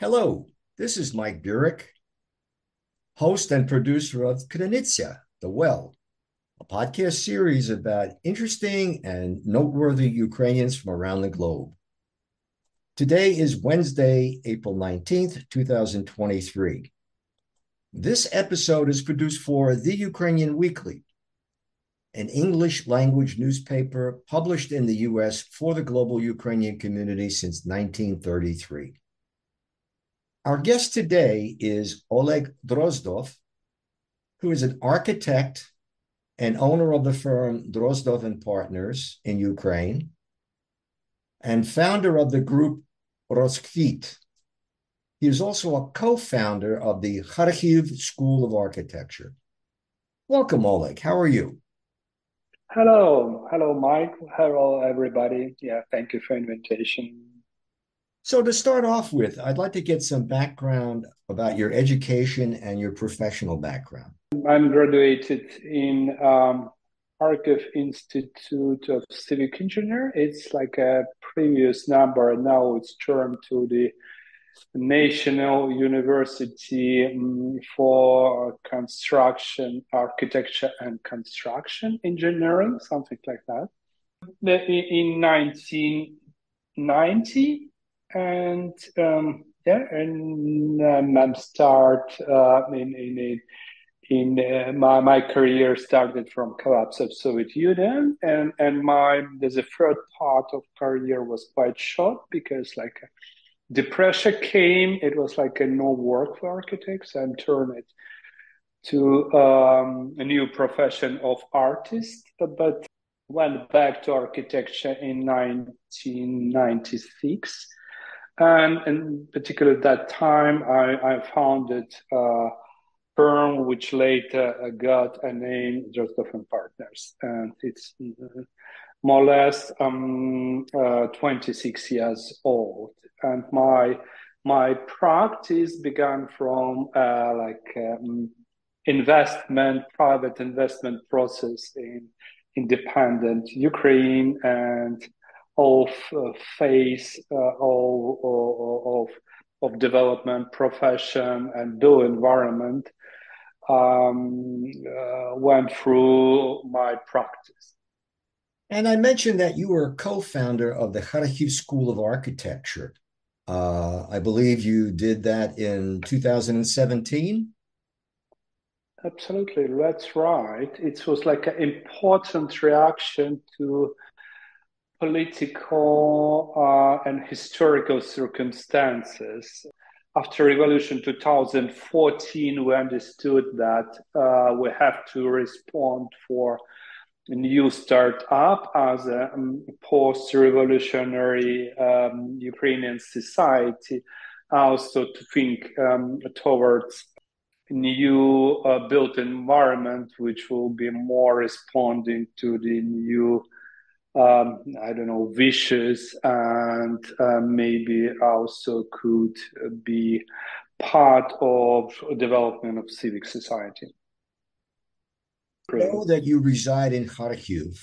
Hello, this is Mike Burek, host and producer of Krynytsia, The Well, a podcast series about interesting and noteworthy Ukrainians from around the globe. Today is Wednesday, April 19th, 2023. This episode is produced for The Ukrainian Weekly, an English-language newspaper published in the U.S. for the global Ukrainian community since 1933. Our guest today is Oleg Drozdov, who is an architect and owner of the firm Drozdov and Partners in Ukraine, and founder of the group Ro3kvit. He is also a co-founder of the Kharkiv School of Architecture. Welcome, Oleg. How are you? Hello, Mike. Hello, everybody. Yeah, thank you for the invitation. So to start off with, I'd like to get some background about your education and your professional background. I'm graduated in Kharkiv Institute of Civil Engineering. It's like a previous number, and now it's turned to the National University for Construction Architecture and Construction Engineering, something like that. In 1990. And start my career started from collapse of Soviet Union, and the third part of career was quite short because like the pressure came. It was like a no work for architects, and turned it to a new profession of artist. But went back to architecture in 1996. And in particular, at that time, I founded a firm which later got a name, Drozdov and Partners. And it's more or less 26 years old. And my practice began from private investment process in independent Ukraine and phase of development, profession, and built environment went through my practice. And I mentioned that you were a co-founder of the Kharkiv School of Architecture. I believe you did that in 2017. Absolutely, that's right. It was like an important reaction to political and historical circumstances. After Revolution 2014, we understood that we have to respond for a new start-up as a post-revolutionary Ukrainian society, also to think towards new built environment, which will be more responding to the new, wishes, and maybe also could be part of development of civic society. I know that you reside in Kharkiv.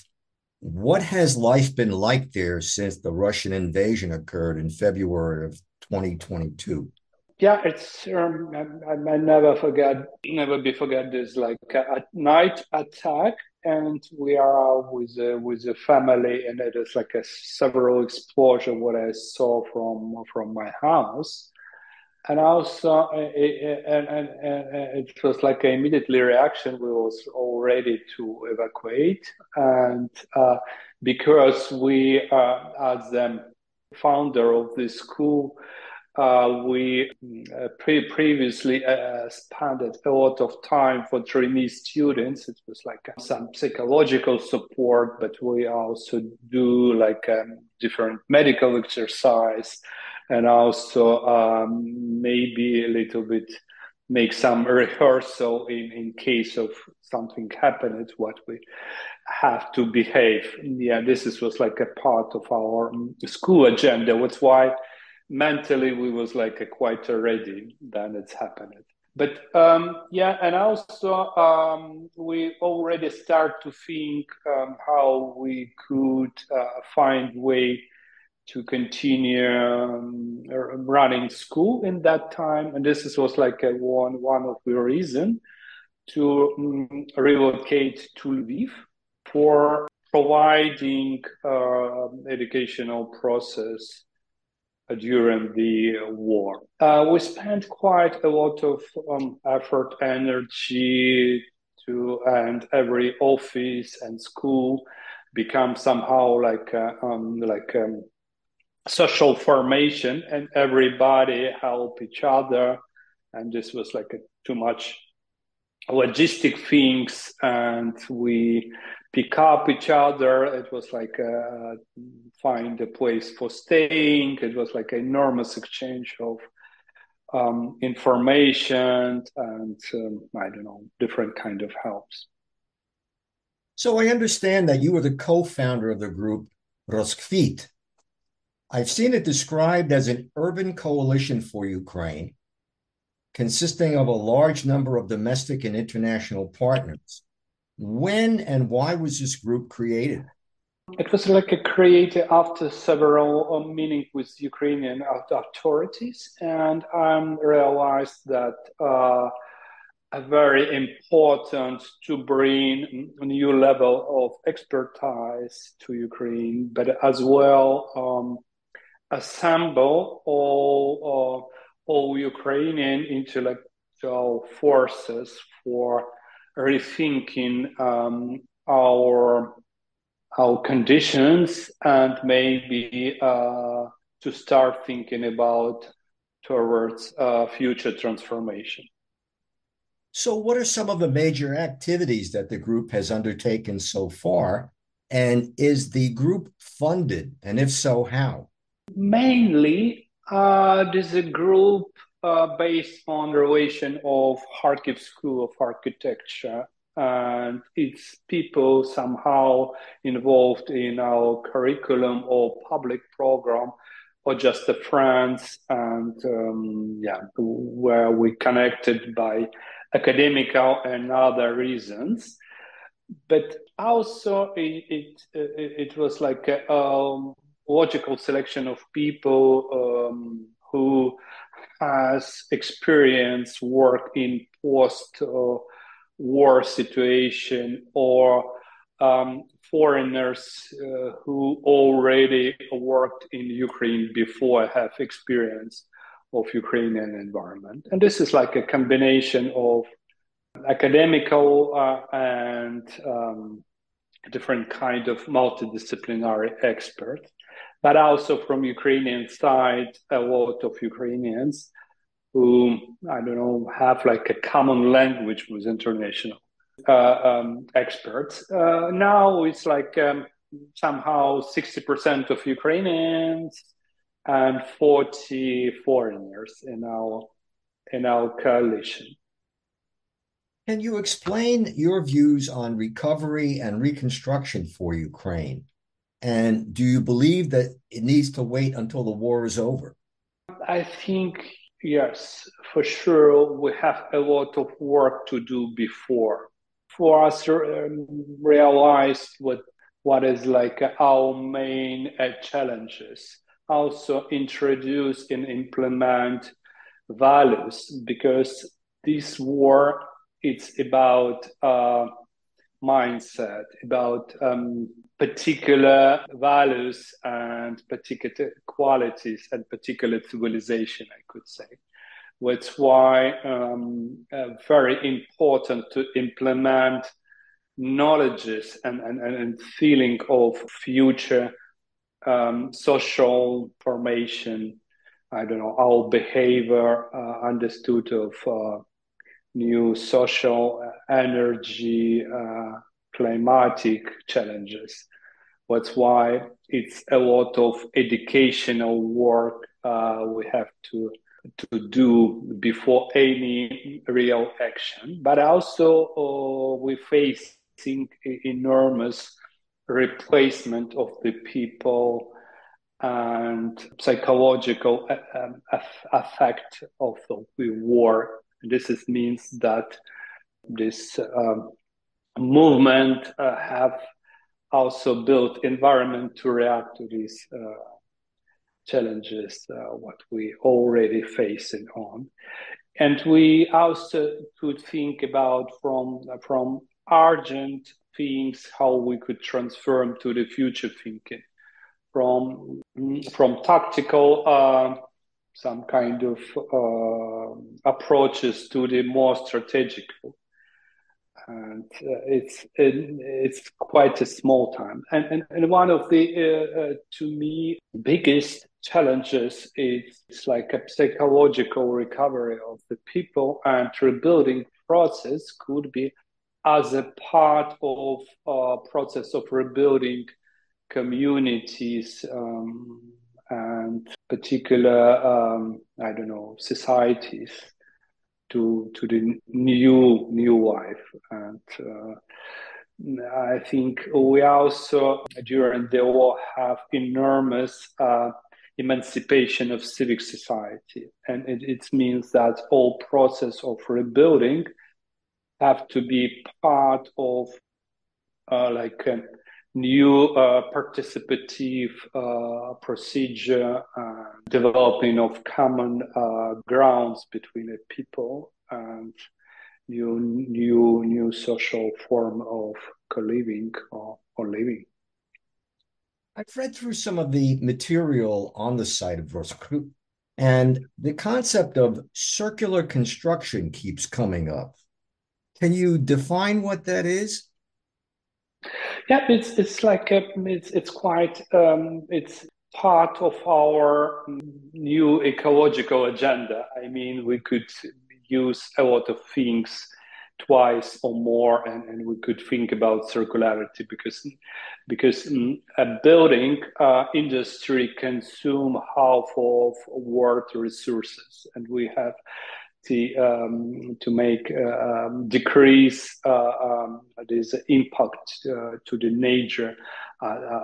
What has life been like there since the Russian invasion occurred in February of 2022? Yeah, it's I never forget this like a night attack, and we are with a family, and it is like a several explosion what I saw from my house, and also and it was like an immediately reaction. We was all ready to evacuate, and because we as the founder of this school. We previously spent a lot of time for trainee students. It was like some psychological support, but we also do like different medical exercise, and also maybe a little bit make some rehearsal in case of something happened, what we have to behave. Yeah, was like a part of our school agenda. That's why mentally we was like quite ready then it's happened. But and also we already start to think how we could find way to continue running school in that time. And this was like a one of the reasons to relocate to Lviv for providing educational process during the war. We spent quite a lot of effort, energy to, and every office and school become somehow like social formation, and everybody help each other. And this was like too much logistic things, and we pick up each other. It was like find a place for staying. It was like an enormous exchange of information and I don't know, different kind of helps. So I understand that you were the co-founder of the group Ro3kvit. I've seen it described as an urban coalition for Ukraine, consisting of a large number of domestic and international partners. When and why was this group created? It was like a created after several meetings with Ukrainian authorities, and I realized that very important to bring a new level of expertise to Ukraine, but as well assemble all Ukrainian intellectual forces for rethinking our conditions, and maybe to start thinking about towards future transformation. So what are some of the major activities that the group has undertaken so far? And is the group funded? And if so, how? Mainly, there's a group based on the relation of Kharkiv School of Architecture, and it's people somehow involved in our curriculum or public program, or just the friends, and where we connected by academical and other reasons. But also it was like a logical selection of people who has experience work in post-war situation, or foreigners who already worked in Ukraine before, have experience of Ukrainian environment. And this is like a combination of academical and different kind of multidisciplinary experts. But also from Ukrainian side, a lot of Ukrainians who, I don't know, have like a common language with international experts. Now it's like somehow 60% of Ukrainians and 40 foreigners in our coalition. Can you explain your views on recovery and reconstruction for Ukraine? And do you believe that it needs to wait until the war is over? I think, yes, for sure, we have a lot of work to do before. For us to realize what is like our main challenges. Also introduce and implement values, because this war, it's about mindset, about particular values and particular qualities and particular civilization, I could say. That's why very important to implement knowledges and feeling of future social formation, I don't know, our behavior understood of new social energy, climatic challenges. That's why it's a lot of educational work we have to do before any real action. But also we're facing enormous replacement of the people and psychological effect of the war. This means that this movement have also built environment to react to these challenges what we already facing on. And we also could think about from urgent things, how we could transform to the future thinking, from tactical some kind of approaches to the more strategical. And it's quite a small time. And one of the, to me, biggest challenges is it's like a psychological recovery of the people, and rebuilding process could be as a part of process of rebuilding communities and particular, I don't know, societies. To the new life. And I think we also, during the war, have enormous emancipation of civic society. And it means that all process of rebuilding have to be part of like a new participative procedure, developing of common grounds between the people, and new social form of co-living or living. I've read through some of the material on the site of Ro3kvit, and the concept of circular construction keeps coming up. Can you define what that is? Yeah, it's like it's quite it's part of our new ecological agenda. I mean, we could use a lot of things twice or more, and we could think about circularity because a building industry consume half of world resources, and we have to make decrease this impact to the nature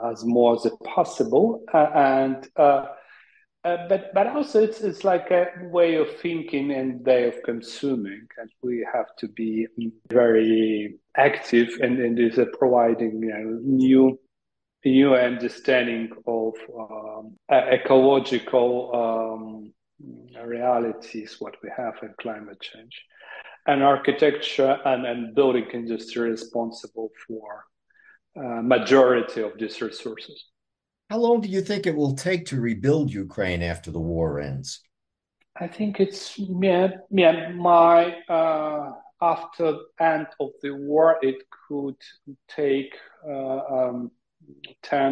as more as possible, but also it's like a way of thinking and way of consuming, and we have to be very active and is providing, you know, new understanding of ecological realities, what we have in climate change. And architecture and building industry responsible for majority of these resources. How long do you think it will take to rebuild Ukraine after the war ends? I think it's, my after end of the war, it could take 10,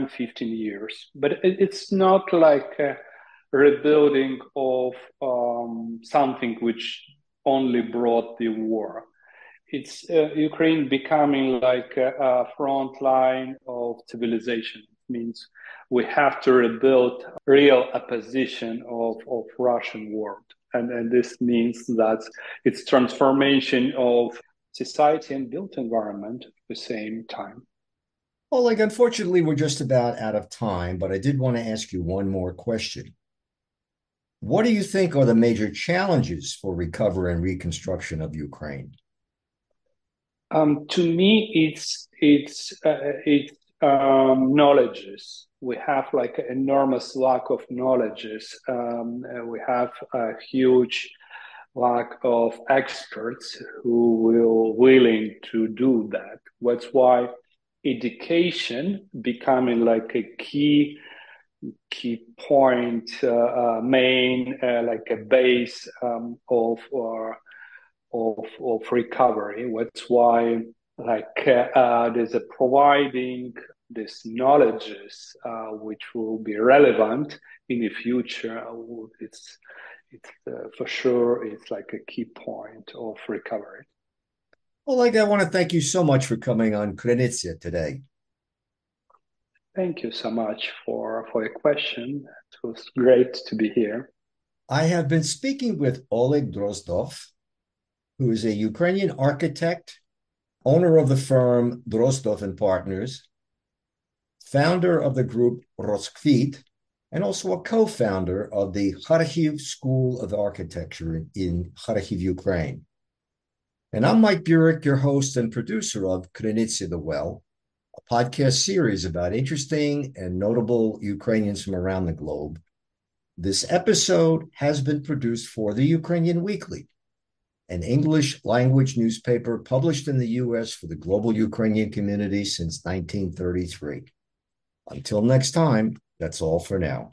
15 years. But it's not like rebuilding of something which only brought the war. It's Ukraine becoming like a front line of civilization. It means we have to rebuild real opposition of Russian world. And this means that it's transformation of society and built environment at the same time. Oleg, unfortunately, we're just about out of time, but I did want to ask you one more question. What do you think are the major challenges for recovery and reconstruction of Ukraine? To me, it's knowledges. We have like an enormous lack of knowledges. We have a huge lack of experts who will willing to do that. That's why education becoming like a key point, main, like a base of recovery. That's why, like, there's a providing these knowledges which will be relevant in the future. It's for sure. It's like a key point of recovery. Oleg, I want to thank you so much for coming on Krynytsia today. Thank you so much for your question. It was great to be here. I have been speaking with Oleg Drozdov, who is a Ukrainian architect, owner of the firm Drozdov and Partners, founder of the group Ro3kvit, and also a co-founder of the Kharkiv School of Architecture in Kharkiv, Ukraine. And I'm Mike Burek, your host and producer of Krynytsia The Well, podcast series about interesting and notable Ukrainians from around the globe, This episode has been produced for The Ukrainian Weekly, an English-language newspaper published in the U.S. for the global Ukrainian community since 1933. Until next time, that's all for now.